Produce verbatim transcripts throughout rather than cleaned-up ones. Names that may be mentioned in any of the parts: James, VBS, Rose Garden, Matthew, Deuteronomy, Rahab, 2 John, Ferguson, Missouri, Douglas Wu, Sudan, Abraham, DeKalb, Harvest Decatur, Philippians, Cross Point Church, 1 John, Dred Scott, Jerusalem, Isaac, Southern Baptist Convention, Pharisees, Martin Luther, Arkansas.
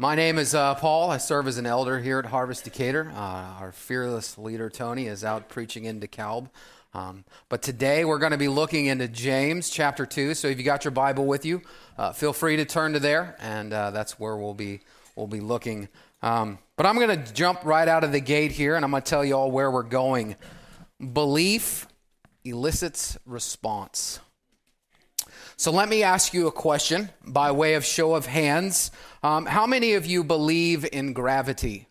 My name is uh, Paul. I serve as an elder here at Harvest Decatur. Uh, our fearless leader, Tony, is out preaching in DeKalb. Um, but today we're going to be looking into James chapter two. So if you got your Bible with you, uh, feel free to turn to there, and uh, that's where we'll be we'll be looking. Um, but I'm going to jump right out of the gate here, and I'm going to tell you all where we're going. Belief elicits response. So let me ask you a question by way of show of hands. Um, how many of you believe in gravity?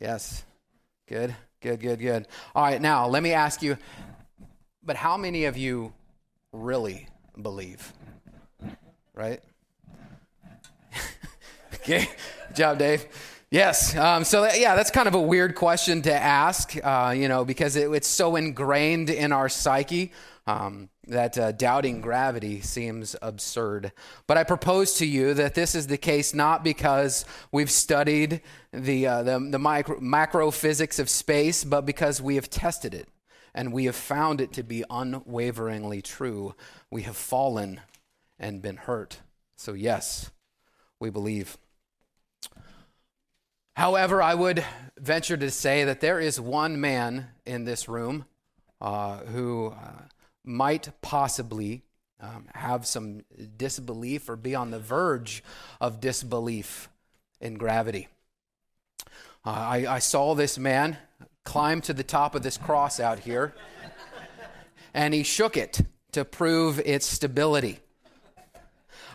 Yes. Good, good, good, good. All right, now let me ask you, but how many of you really believe? Right? Okay, good job, Dave. Yes. Um, so, that, yeah, that's kind of a weird question to ask, uh, you know, because it, it's so ingrained in our psyche. Um, that uh, doubting gravity seems absurd. But I propose to you that this is the case not because we've studied the uh, the, the micro, macro physics of space, but because we have tested it and we have found it to be unwaveringly true. We have fallen and been hurt. So yes, we believe. However, I would venture to say that there is one man in this room uh, who... Uh, might possibly um, have some disbelief or be on the verge of disbelief in gravity. Uh, I, I saw this man climb to the top of this cross out here, and he shook it to prove its stability.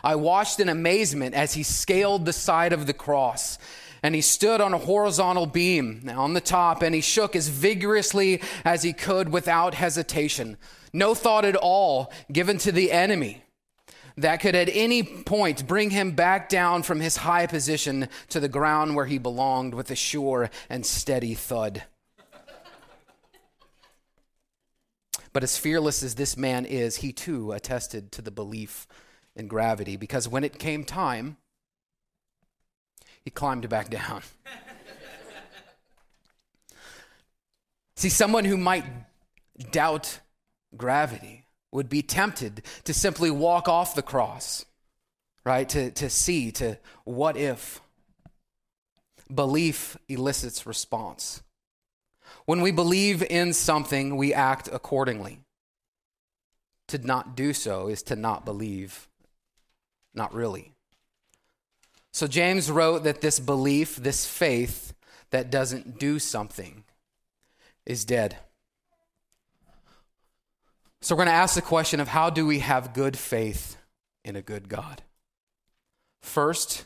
I watched in amazement as he scaled the side of the cross, and he stood on a horizontal beam on the top, and he shook as vigorously as he could without hesitation. No thought at all given to the enemy that could at any point bring him back down from his high position to the ground where he belonged with a sure and steady thud. But as fearless as this man is, he too attested to the belief in gravity, because when it came time, he climbed back down. See, someone who might doubt gravity would be tempted to simply walk off the cross, right? To, to see, to what if? Belief elicits response. When we believe in something, we act accordingly. To not do so is to not believe, not really. So James wrote that this belief, this faith that doesn't do something is dead. So we're going to ask the question of how do we have good faith in a good God? First,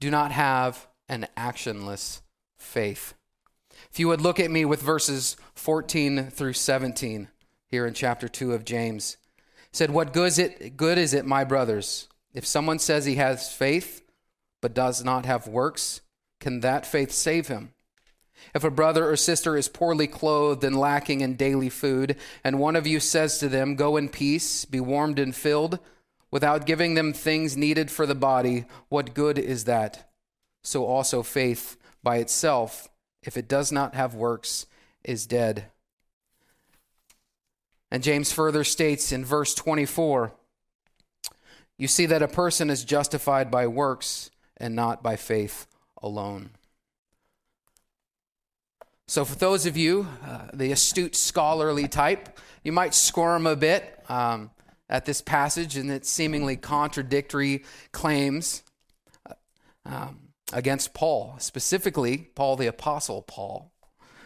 do not have an actionless faith. If you would look at me with verses fourteen through seventeen here in chapter two of James, it said, "What good is it, good is it, my brothers? If someone says he has faith, but does not have works, can that faith save him? If a brother or sister is poorly clothed and lacking in daily food, and one of you says to them, 'Go in peace, be warmed and filled,' without giving them things needed for the body, what good is that? So also faith by itself, if it does not have works, is dead." And James further states in verse twenty-four, "You see that a person is justified by works and not by faith alone." So for those of you, uh, the astute scholarly type, you might squirm a bit um, at this passage and its seemingly contradictory claims um, against Paul, specifically Paul the Apostle Paul,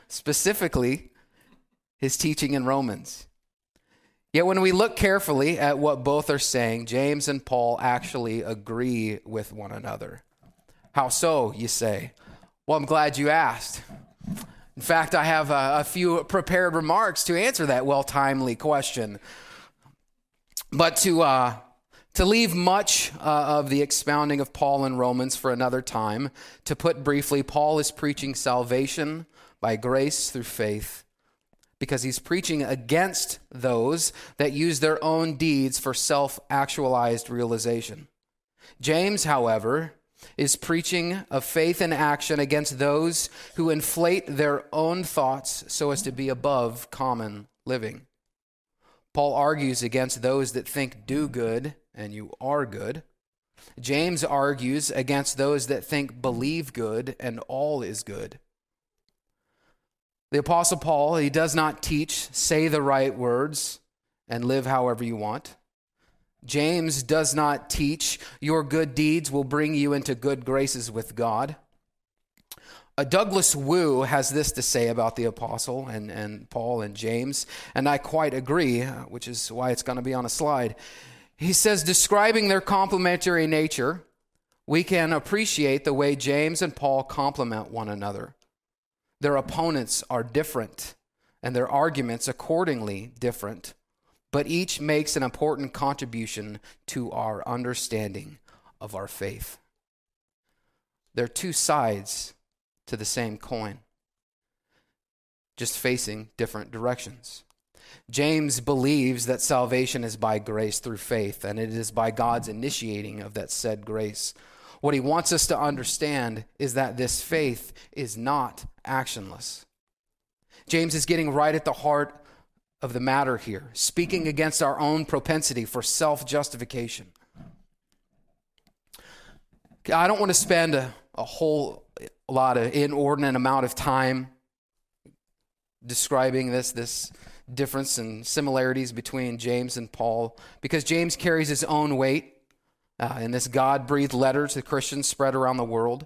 specifically his teaching in Romans. Yet when we look carefully at what both are saying, James and Paul actually agree with one another. How so, you say? Well, I'm glad you asked. In fact, I have a, a few prepared remarks to answer that well-timely question. But to uh, to leave much uh, of the expounding of Paul in Romans for another time, to put briefly, Paul is preaching salvation by grace through faith, because he's preaching against those that use their own deeds for self-actualized realization. James, however, is preaching of faith in action against those who inflate their own thoughts so as to be above common living. Paul argues against those that think do good and you are good, James argues against those that think believe good and all is good. The Apostle Paul, he does not teach, say the right words, and live however you want. James does not teach, your good deeds will bring you into good graces with God. A Douglas Wu has this to say about the Apostle and, and Paul and James, and I quite agree, which is why it's going to be on a slide. He says, describing their complementary nature, we can appreciate the way James and Paul complement one another. Their opponents are different, and their arguments accordingly different, but each makes an important contribution to our understanding of our faith. They're two sides to the same coin, just facing different directions. James believes that salvation is by grace through faith, and it is by God's initiating of that said grace. What he wants us to understand is that this faith is not actionless. James is getting right at the heart of the matter here, speaking against our own propensity for self-justification. I don't want to spend a, a whole lot of inordinate amount of time describing this, this difference and similarities between James and Paul, because James carries his own weight uh, in this God-breathed letter to Christians spread around the world.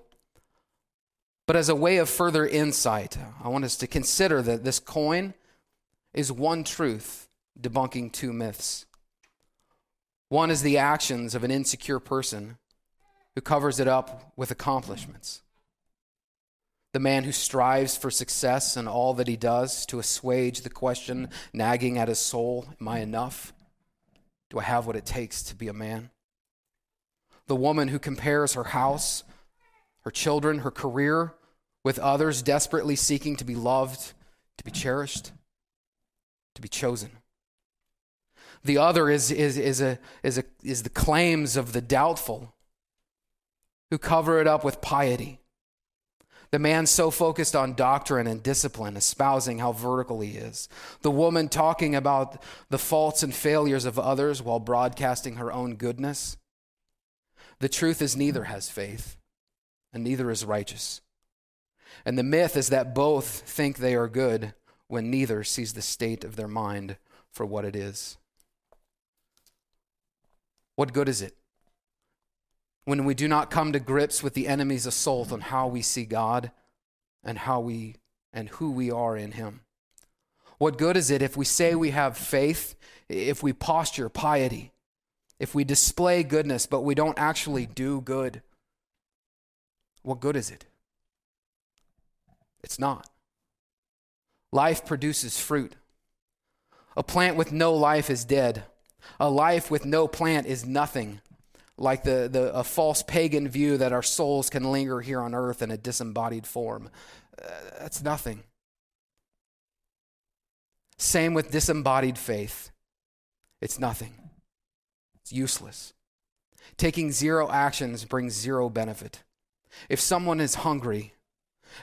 But as a way of further insight, I want us to consider that this coin is one truth debunking two myths. One is the actions of an insecure person who covers it up with accomplishments. The man who strives for success in all that he does to assuage the question nagging at his soul, am I enough? Do I have what it takes to be a man? The woman who compares her house, her children, her career with others, desperately seeking to be loved, to be cherished, to be chosen. The other is is is a is a is the claims of the doubtful who cover it up with piety. The man so focused on doctrine and discipline, espousing how vertical he is. The woman talking about the faults and failures of others while broadcasting her own goodness. The truth is neither has faith, and neither is righteous. And the myth is that both think they are good when neither sees the state of their mind for what it is. What good is it when we do not come to grips with the enemy's assault on how we see God and how we and who we are in him? What good is it if we say we have faith, if we posture piety, if we display goodness, but we don't actually do good? What good is it? It's not. Life produces fruit. A plant with no life is dead. A life with no plant is nothing. Like the, the a false pagan view that our souls can linger here on earth in a disembodied form. Uh, that's nothing. Same with disembodied faith. It's nothing. It's useless. Taking zero actions brings zero benefit. If someone is hungry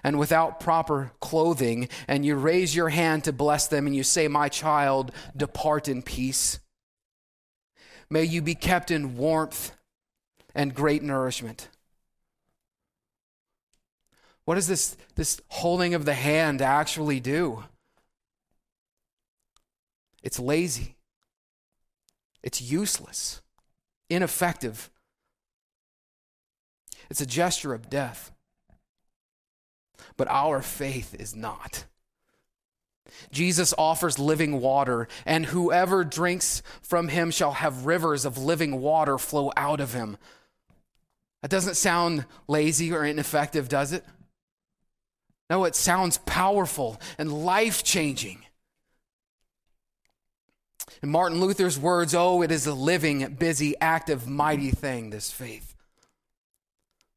and without proper clothing, and you raise your hand to bless them and you say, my child, depart in peace. May you be kept in warmth and great nourishment. What does this, this holding of the hand actually do? It's lazy. It's useless. Ineffective. It's a gesture of death. But our faith is not. Jesus offers living water, and whoever drinks from him shall have rivers of living water flow out of him. That doesn't sound lazy or ineffective, does it? No, it sounds powerful and life-changing. In Martin Luther's words, oh, it is a living, busy, active, mighty thing, this faith.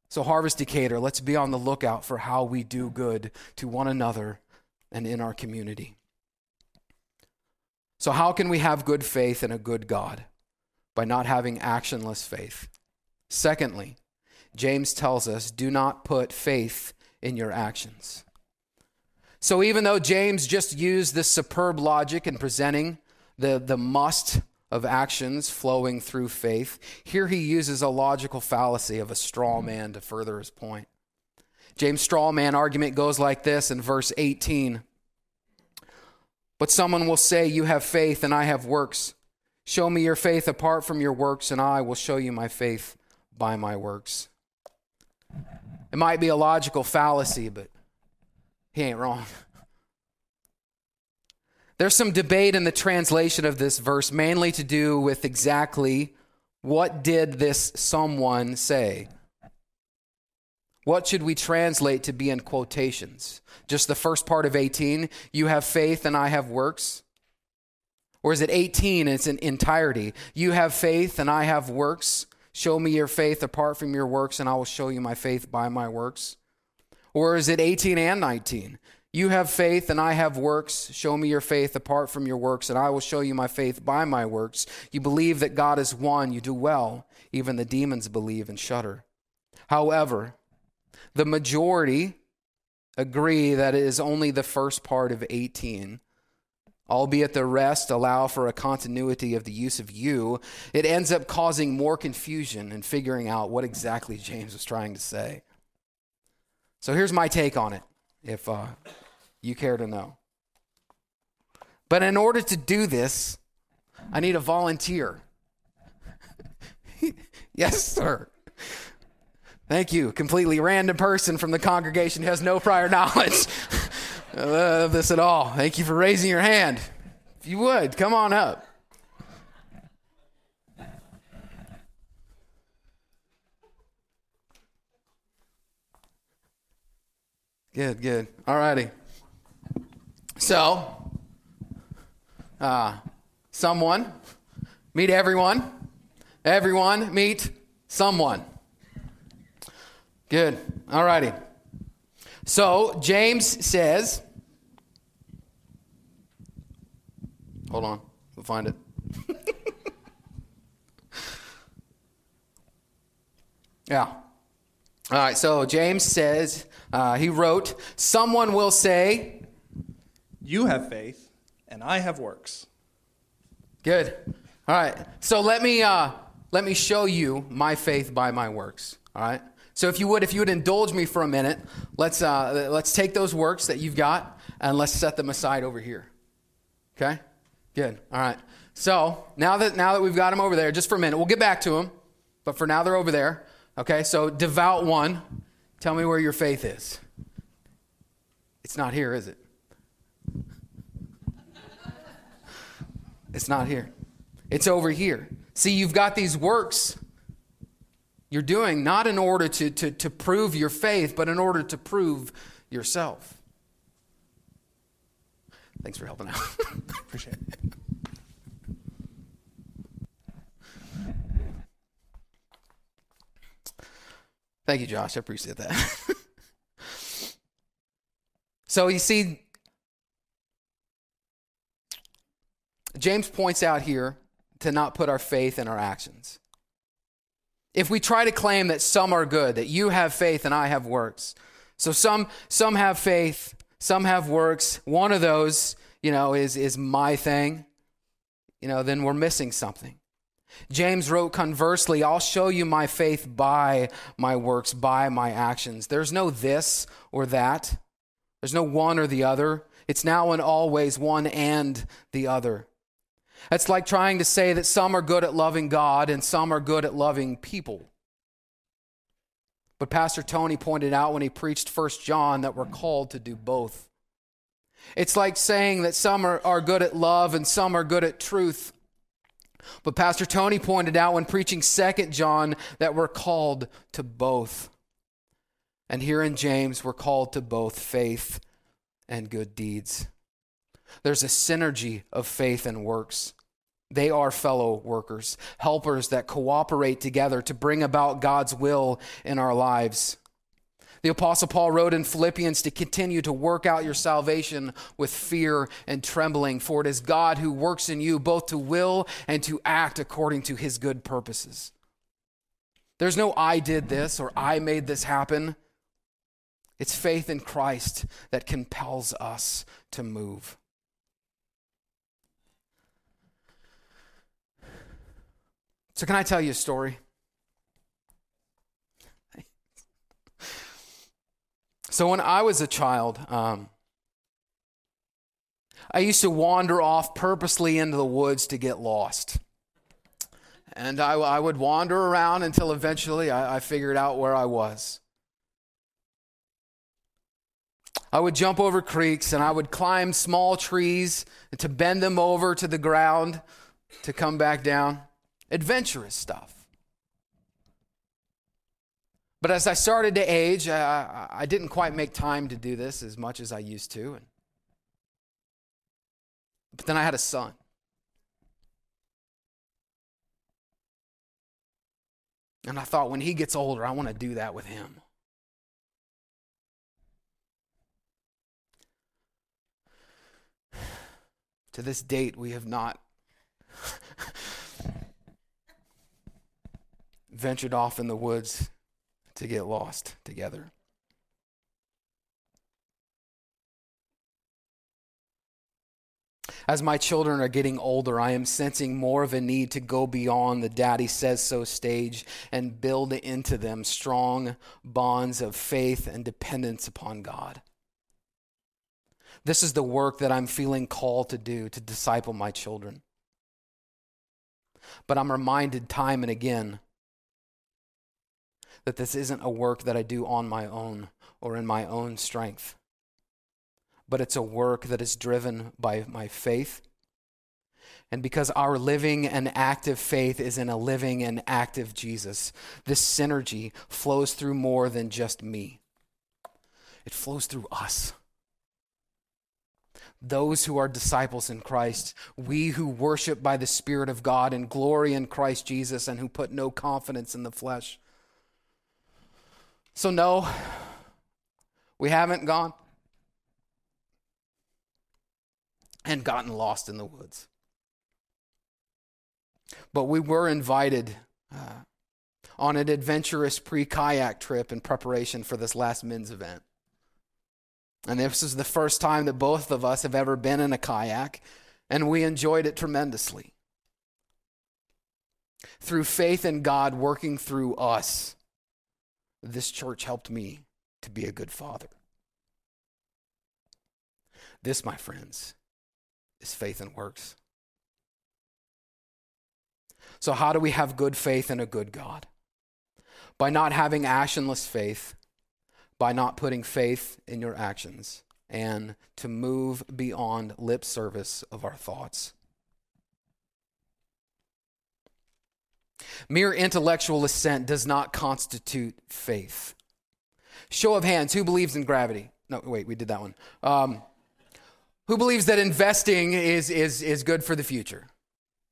So Harvest Decatur, let's be on the lookout for how we do good to one another and in our community. So how can we have good faith in a good God? By not having actionless faith. Secondly, James tells us, do not put faith in your actions. So even though James just used this superb logic in presenting the, the must of actions flowing through faith. Here he uses a logical fallacy of a straw man to further his point. James' straw man argument goes like this in verse eighteen. But someone will say, you have faith and I have works. Show me your faith apart from your works, and I will show you my faith by my works. It might be a logical fallacy, but he ain't wrong. There's some debate in the translation of this verse, mainly to do with exactly what did this someone say? What should we translate to be in quotations? Just the first part of eighteen, you have faith and I have works? Or is it eighteen and it's in entirety? You have faith and I have works. Show me your faith apart from your works and I will show you my faith by my works. Or is it eighteen and nineteen? You have faith and I have works. Show me your faith apart from your works and I will show you my faith by my works. You believe that God is one. You do well. Even the demons believe and shudder. However, the majority agree that it is only the first part of eighteen, albeit the rest allow for a continuity of the use of you. It ends up causing more confusion and figuring out what exactly James was trying to say. So here's my take on it, if uh, you care to know. But in order to do this, I need a volunteer. Yes, sir. Thank you. Completely random person from the congregation who has no prior knowledge of this at all. Thank you for raising your hand. If you would, come on up. Good, good. All righty. So, uh, someone, meet everyone. Everyone, meet someone. Good. All righty. So James says, hold on, we'll find it. Yeah. All right. So James says, uh, he wrote, someone will say, you have faith and I have works. Good. All right. So let me, uh, let me show you my faith by my works. All right. So if you would, if you would indulge me for a minute, let's uh, let's take those works that you've got and let's set them aside over here. Okay? Good. All right. So now that now that we've got them over there, just for a minute, we'll get back to them. But for now, they're over there. Okay? So devout one, tell me where your faith is. It's not here, is it? It's not here. It's over here. See, you've got these works you're doing not in order to, to, to prove your faith, but in order to prove yourself. Thanks for helping out. Appreciate it. Thank you, Josh. I appreciate that. So you see, James points out here to not put our faith in our actions. If we try to claim that some are good, that you have faith and I have works. So some some have faith, some have works. One of those, you know, is, is my thing. You know, then we're missing something. James wrote, conversely, I'll show you my faith by my works, by my actions. There's no this or that. There's no one or the other. It's now and always one and the other. That's like trying to say that some are good at loving God and some are good at loving people. But Pastor Tony pointed out when he preached First John that we're called to do both. It's like saying that some are, are good at love and some are good at truth. But Pastor Tony pointed out when preaching Second John that we're called to both. And here in James, we're called to both faith and good deeds. There's a synergy of faith and works. They are fellow workers, helpers that cooperate together to bring about God's will in our lives. The Apostle Paul wrote in Philippians to continue to work out your salvation with fear and trembling, for it is God who works in you both to will and to act according to his good purposes. There's no I did this or I made this happen. It's faith in Christ that compels us to move. So can I tell you a story? So when I was a child, um, I used to wander off purposely into the woods to get lost. And I, I would wander around until eventually I, I figured out where I was. I would jump over creeks and I would climb small trees to bend them over to the ground to come back down. Adventurous stuff. But as I started to age, I, I didn't quite make time to do this as much as I used to. But then I had a son. And I thought, when he gets older, I want to do that with him. To this date, we have not ventured off in the woods to get lost together. As my children are getting older, I am sensing more of a need to go beyond the daddy says so stage and build into them strong bonds of faith and dependence upon God. This is the work that I'm feeling called to do, to disciple my children. But I'm reminded time and again that this isn't a work that I do on my own or in my own strength, but it's a work that is driven by my faith. And because our living and active faith is in a living and active Jesus, this synergy flows through more than just me. It flows through us. Those who are disciples in Christ, we who worship by the Spirit of God and glory in Christ Jesus and who put no confidence in the flesh. So no, we haven't gone and gotten lost in the woods. But we were invited uh, on an adventurous pre-kayak trip in preparation for this last men's event. And this is the first time that both of us have ever been in a kayak, and we enjoyed it tremendously. Through faith in God working through us, this church helped me to be a good father. This, my friends, is faith and works. So how do we have good faith in a good God? By not having actionless faith, by not putting faith in your actions, and to move beyond lip service of our thoughts. Mere intellectual assent does not constitute faith. Show of hands, who believes in gravity? No, wait, we did that one. Um, who believes that investing is is is good for the future,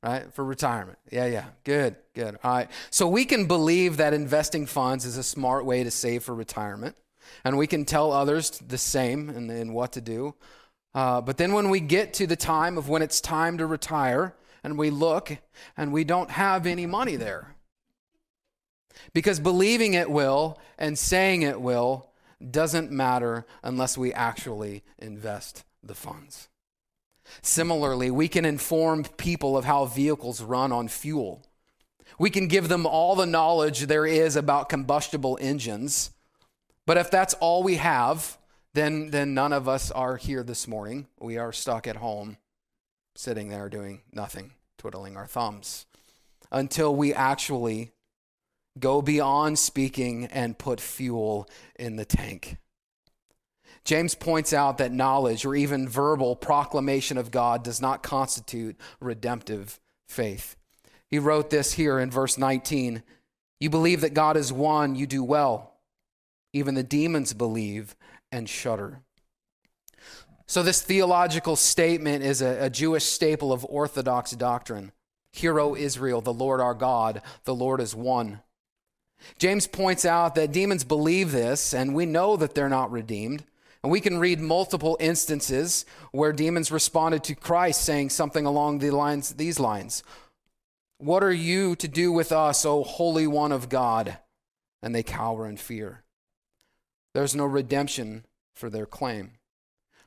right? For retirement. Yeah, yeah, good, good. All right. So we can believe that investing funds is a smart way to save for retirement, and we can tell others the same and, and what to do. Uh, but then when we get to the time of when it's time to retire, and we look, and we don't have any money there. Because believing it will and saying it will doesn't matter unless we actually invest the funds. Similarly, we can inform people of how vehicles run on fuel. We can give them all the knowledge there is about combustible engines. But if that's all we have, then, then none of us are here this morning. We are stuck at home, sitting there doing nothing, twiddling our thumbs, until we actually go beyond speaking and put fuel in the tank. James points out that knowledge or even verbal proclamation of God does not constitute redemptive faith. He wrote this here in verse nineteen, "You believe that God is one, you do well. Even the demons believe and shudder." So this theological statement is a, a Jewish staple of Orthodox doctrine. Hear, O Israel, the Lord our God, the Lord is one. James points out that demons believe this, and we know that they're not redeemed. And we can read multiple instances where demons responded to Christ saying something along the lines, these lines, "What are you to do with us, O Holy One of God?" And they cower in fear. There's no redemption for their claim.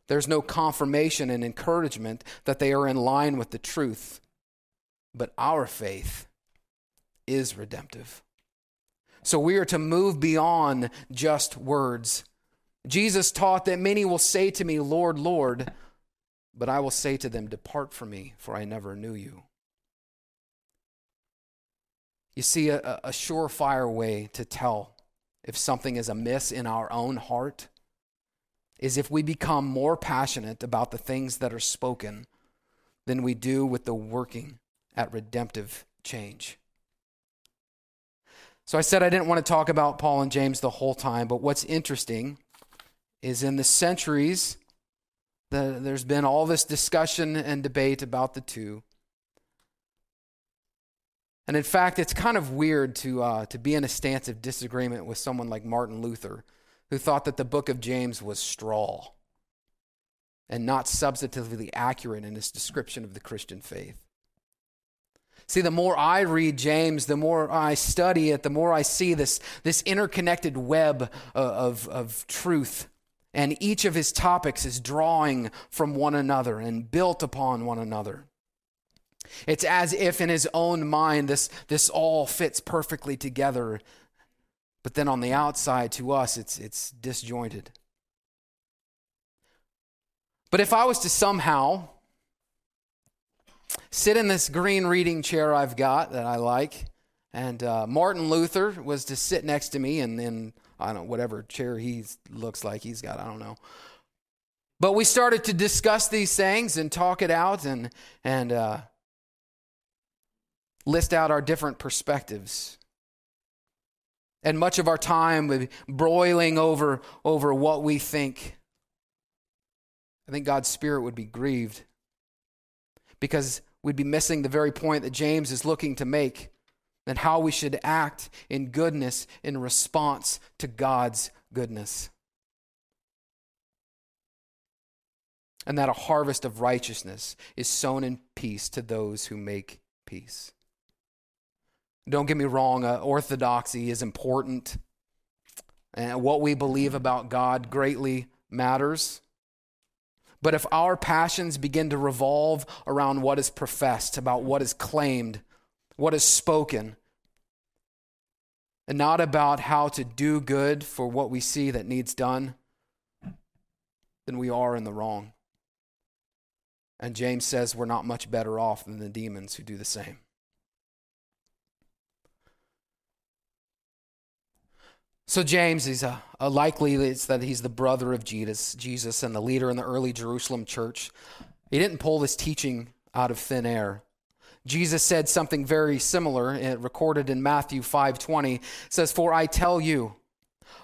There's no confirmation and encouragement that they are in line with the truth. But our faith is redemptive. So we are to move beyond just words. Jesus taught that many will say to me, Lord, Lord, but I will say to them, depart from me, for I never knew you. You see, a, a surefire way to tell if something is amiss in our own heart is if we become more passionate about the things that are spoken than we do with the working at redemptive change. So I said I didn't want to talk about Paul and James the whole time, but what's interesting is in the centuries, the, there's been all this discussion and debate about the two. And in fact, it's kind of weird to uh, to be in a stance of disagreement with someone like Martin Luther, who thought that the book of James was straw and not substantively accurate in its description of the Christian faith. See, the more I read James, the more I study it, the more I see this, this interconnected web of, of, of truth. And each of his topics is drawing from one another and built upon one another. It's as if in his own mind, this, this all fits perfectly together. But then on the outside to us, it's, it's disjointed. But if I was to somehow sit in this green reading chair I've got that I like, and uh, Martin Luther was to sit next to me and then, I don't know, whatever chair he looks like he's got, I don't know. But we started to discuss these things and talk it out and, and uh, list out our different perspectives. And much of our time would be broiling over, over what we think. I think God's Spirit would be grieved, because we'd be missing the very point that James is looking to make and how we should act in goodness in response to God's goodness. And that a harvest of righteousness is sown in peace to those who make peace. Don't get me wrong, uh, orthodoxy is important. And what we believe about God greatly matters. But if our passions begin to revolve around what is professed, about what is claimed, what is spoken, and not about how to do good for what we see that needs done, then we are in the wrong. And James says we're not much better off than the demons who do the same. So James, he's a, a likely it's that he's the brother of Jesus, Jesus and the leader in the early Jerusalem church. He didn't pull this teaching out of thin air. Jesus said something very similar, it recorded in Matthew five twenty. It says, "For I tell you,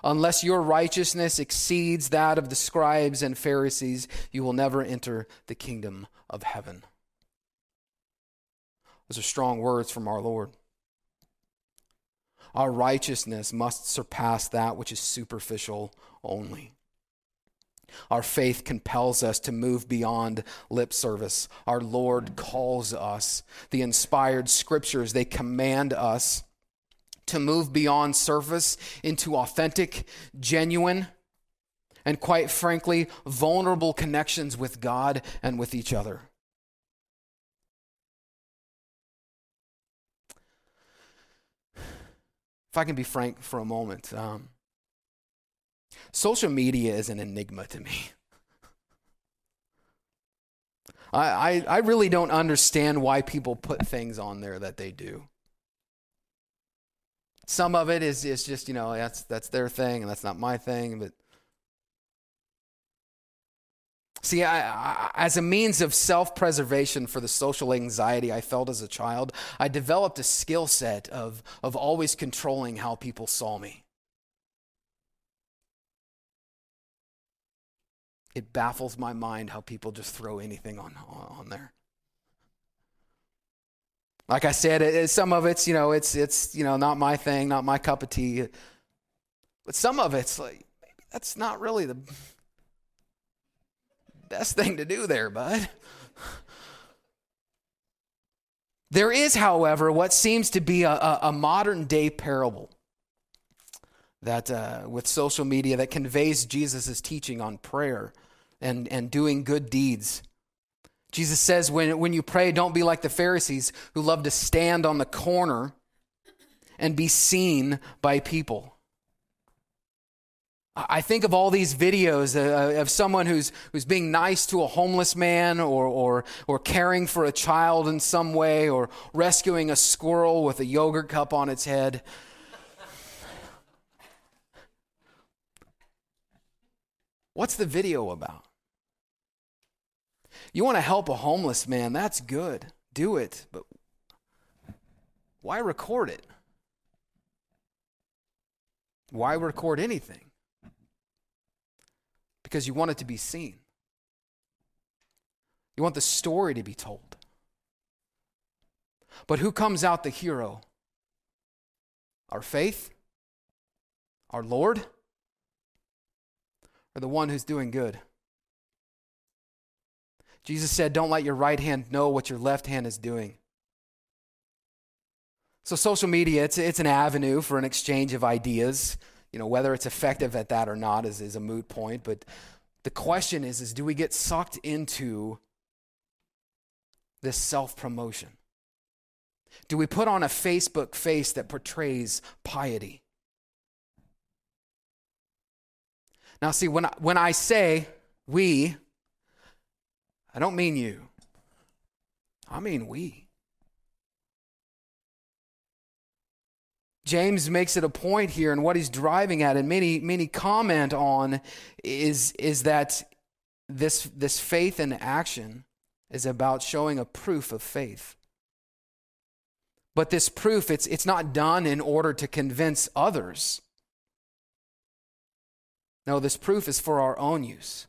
unless your righteousness exceeds that of the scribes and Pharisees, you will never enter the kingdom of heaven." Those are strong words from our Lord. Our righteousness must surpass that which is superficial only. Our faith compels us to move beyond lip service. Our Lord calls us. The inspired scriptures, they command us to move beyond surface into authentic, genuine, and quite frankly, vulnerable connections with God and with each other. If I can be frank for a moment, um, social media is an enigma to me. I, I I really don't understand why people put things on there that they do. Some of it is is just, you know, that's that's their thing and that's not my thing. But see, I, I, as a means of self-preservation for the social anxiety I felt as a child, I developed a skill set of, of always controlling how people saw me. It baffles my mind how people just throw anything on, on, on there. Like I said, it, it, some of it's, you know, it's, it's, you know, not my thing, not my cup of tea. But some of it's like, maybe that's not really the best thing to do there, bud. There is, however, what seems to be a, a, a modern-day parable that, uh, with social media, that conveys Jesus' teaching on prayer and, and doing good deeds. Jesus says, when, when you pray, don't be like the Pharisees who love to stand on the corner and be seen by people. I think of all these videos uh, of someone who's who's being nice to a homeless man, or or or caring for a child in some way, or rescuing a squirrel with a yogurt cup on its head. What's the video about? You want to help a homeless man, that's good. Do it, but why record it? Why record anything? Because you want it to be seen. You want the story to be told. But who comes out the hero? Our faith? Our Lord? Or the one who's doing good? Jesus said, don't let your right hand know what your left hand is doing. So social media, it's, it's an avenue for an exchange of ideas. You know, whether it's effective at that or not is, is a moot point. But the question is, is do we get sucked into this self-promotion? Do we put on a Facebook face that portrays piety? Now, see, when I, when I say we, I don't mean you. I mean we. James makes it a point here, and what he's driving at, and many many comment on, is is that this this faith in action is about showing a proof of faith. But this proof, it's it's not done in order to convince others. No, this proof is for our own use.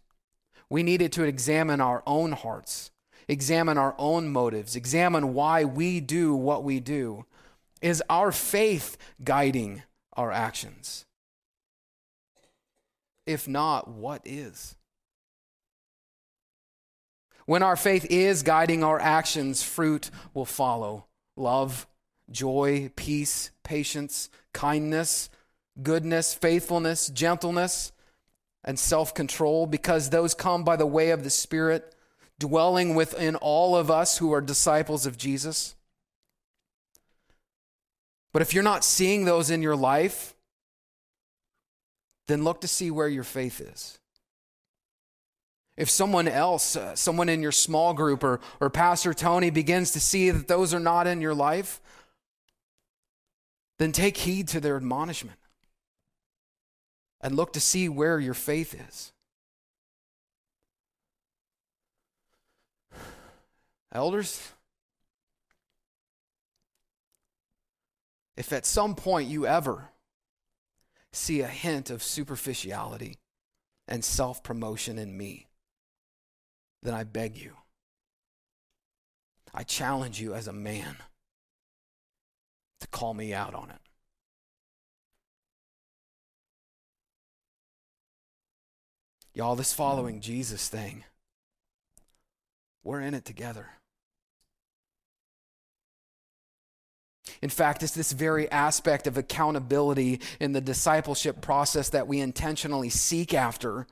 We needed to examine our own hearts, examine our own motives, examine why we do what we do. Is our faith guiding our actions? If not, what is? When our faith is guiding our actions, fruit will follow. Love, joy, peace, patience, kindness, goodness, faithfulness, gentleness, and self-control, because those come by the way of the Spirit, dwelling within all of us who are disciples of Jesus. But if you're not seeing those in your life, then look to see where your faith is. If someone else, uh, someone in your small group or, or Pastor Tony begins to see that those are not in your life, then take heed to their admonishment and look to see where your faith is. Elders, if at some point you ever see a hint of superficiality and self-promotion in me, then I beg you, I challenge you as a man to call me out on it. Y'all, this following Jesus thing, we're in it together. In fact, it's this very aspect of accountability in the discipleship process that we intentionally seek after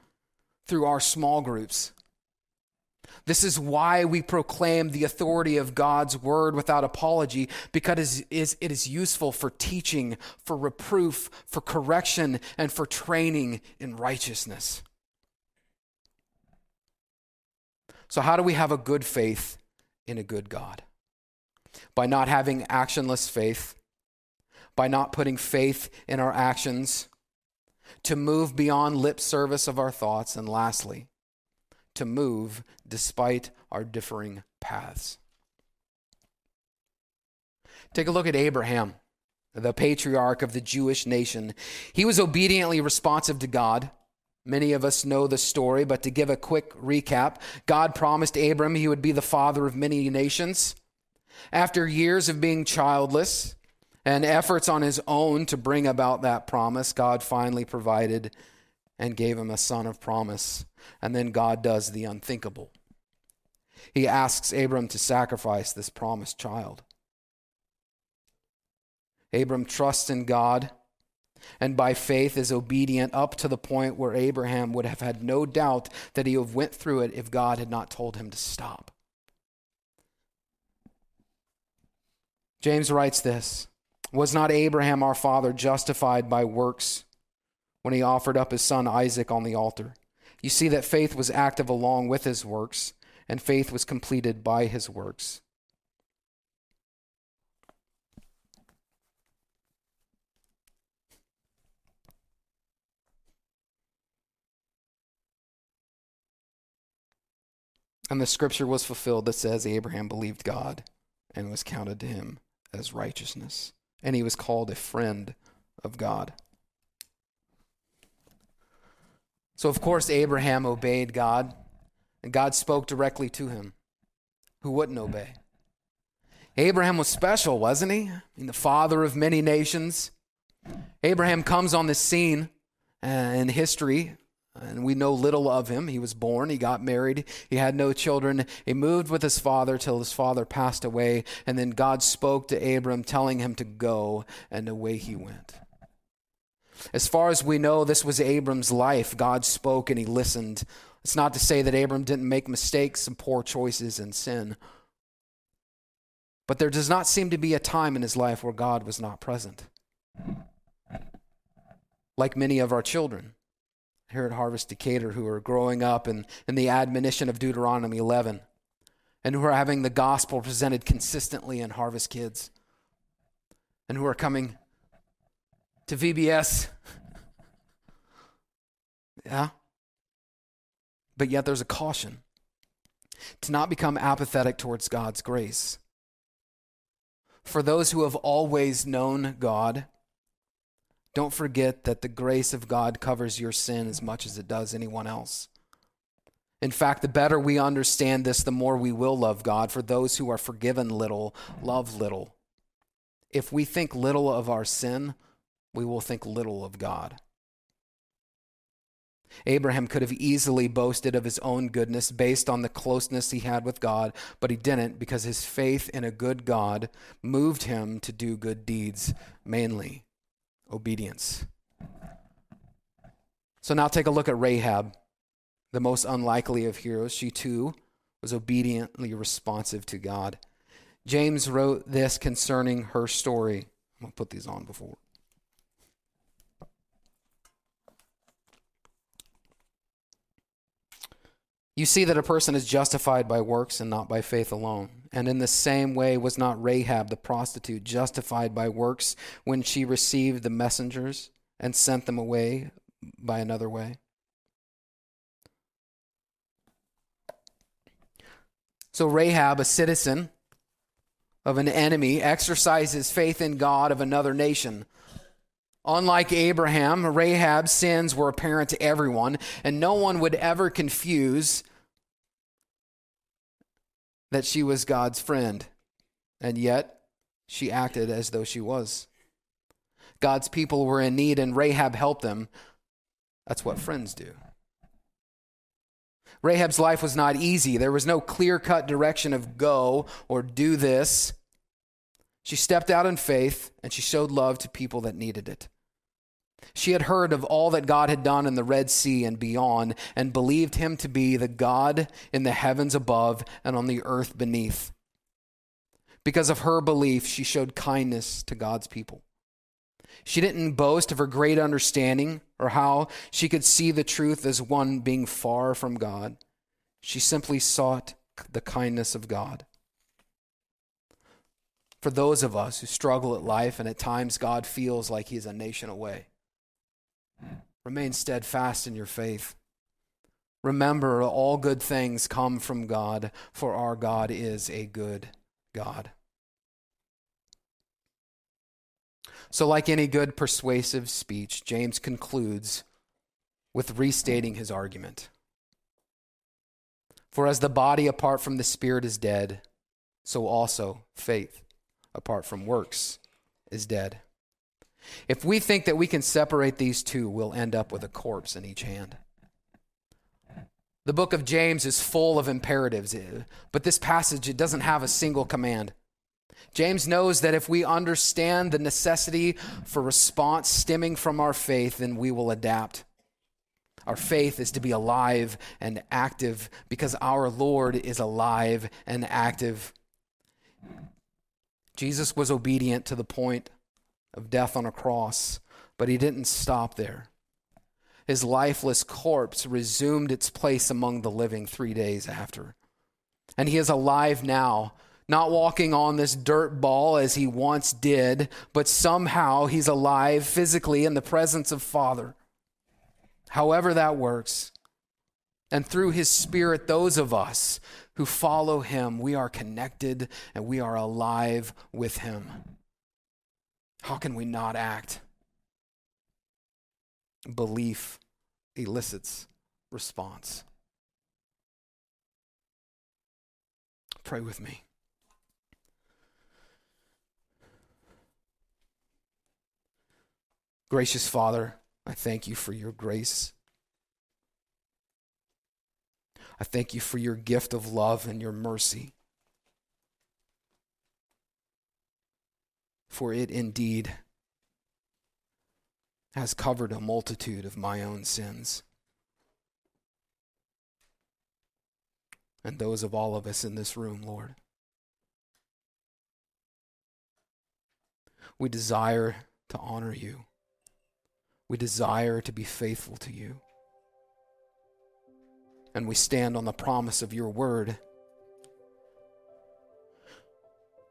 through our small groups. This is why we proclaim the authority of God's word without apology, because it is useful for teaching, for reproof, for correction, and for training in righteousness. So how do we have a good faith in a good God? By not having actionless faith, by not putting faith in our actions, to move beyond lip service of our thoughts, and lastly, to move despite our differing paths. Take a look at Abraham, the patriarch of the Jewish nation. He was obediently responsive to God. Many of us know the story, but to give a quick recap, God promised Abram he would be the father of many nations. After years of being childless and efforts on his own to bring about that promise, God finally provided and gave him a son of promise. And then God does the unthinkable. He asks Abram to sacrifice this promised child. Abram trusts in God and by faith is obedient up to the point where Abraham would have had no doubt that he would have went through it if God had not told him to stop. James writes this, Was not Abraham our father justified by works when he offered up his son Isaac on the altar? You see that faith was active along with his works, and faith was completed by his works. And the scripture was fulfilled that says Abraham believed God and was counted to him as righteousness. And he was called a friend of God. So of course Abraham obeyed God, and God spoke directly to him. Who wouldn't obey? Abraham was special, wasn't he? I mean, the father of many nations. Abraham comes on the scene in history, and we know little of him. He was born, he got married, he had no children. He moved with his father till his father passed away, and then God spoke to Abram, telling him to go, and away he went. As far as we know, this was Abram's life. God spoke and he listened. It's not to say that Abram didn't make mistakes and poor choices and sin. But there does not seem to be a time in his life where God was not present. Like many of our children here at Harvest Decatur who are growing up in, in the admonition of Deuteronomy eleven and who are having the gospel presented consistently in Harvest Kids and who are coming to V B S. Yeah. But yet there's a caution to not become apathetic towards God's grace. For those who have always known God, don't forget that the grace of God covers your sin as much as it does anyone else. In fact, the better we understand this, the more we will love God, for those who are forgiven little, love little. If we think little of our sin, we will think little of God. Abraham could have easily boasted of his own goodness based on the closeness he had with God, but he didn't because his faith in a good God moved him to do good deeds, mainly obedience. So now take a look at Rahab, the most unlikely of heroes. She too was obediently responsive to God. James wrote this concerning her story. I'm going to put these on before. You see that a person is justified by works and not by faith alone. And in the same way was not Rahab the prostitute justified by works when she received the messengers and sent them away by another way? So Rahab, a citizen of an enemy, exercises faith in God of another nation. Unlike Abraham, Rahab's sins were apparent to everyone, and no one would ever confuse that she was God's friend, and yet she acted as though she was. God's people were in need, and Rahab helped them. That's what friends do. Rahab's life was not easy. There was no clear-cut direction of go or do this. She stepped out in faith, and she showed love to people that needed it. She had heard of all that God had done in the Red Sea and beyond, and believed him to be the God in the heavens above and on the earth beneath. Because of her belief, she showed kindness to God's people. She didn't boast of her great understanding or how she could see the truth as one being far from God. She simply sought the kindness of God. For those of us who struggle at life and at times God feels like he's a nation away, remain steadfast in your faith. Remember, all good things come from God, for our God is a good God. So like any good persuasive speech, James concludes with restating his argument. For as the body apart from the spirit is dead, so also faith apart from works is dead. If we think that we can separate these two, we'll end up with a corpse in each hand. The book of James is full of imperatives, but this passage, it doesn't have a single command. James knows that if we understand the necessity for response stemming from our faith, then we will adapt. Our faith is to be alive and active because our Lord is alive and active. Jesus was obedient to the point of death on a cross, but he didn't stop there. His lifeless corpse resumed its place among the living three days after. And he is alive now, not walking on this dirt ball as he once did, but somehow he's alive physically in the presence of Father. However that works. And through his Spirit, those of us who follow him, we are connected and we are alive with him. How can we not act? Belief elicits response. Pray with me. Gracious Father, I thank you for your grace. I thank you for your gift of love and your mercy. For it indeed has covered a multitude of my own sins and those of all of us in this room, Lord. We desire to honor you. We desire to be faithful to you. And we stand on the promise of your word.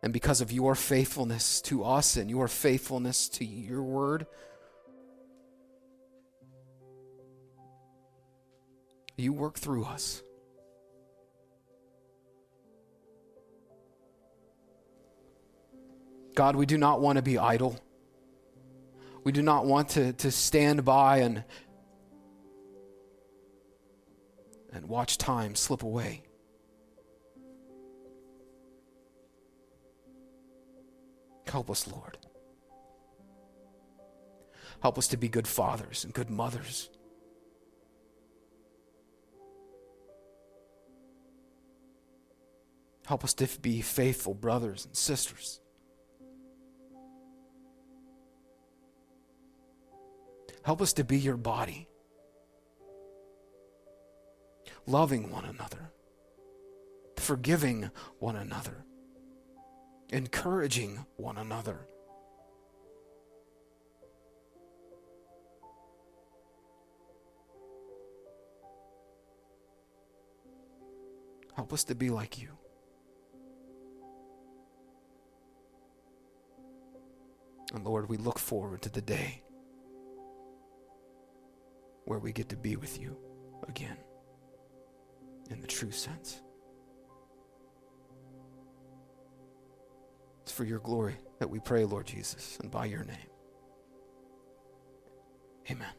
And because of your faithfulness to us and your faithfulness to your word, you work through us. God, we do not want to be idle. We do not want to, to stand by and and watch time slip away. Help us, Lord. Help us to be good fathers and good mothers. Help us to be faithful brothers and sisters. Help us to be your body, loving one another, forgiving one another, encouraging one another. Help us to be like you. And Lord, we look forward to the day where we get to be with you again. In the true sense. It's for your glory that we pray, Lord Jesus, and by your name. Amen.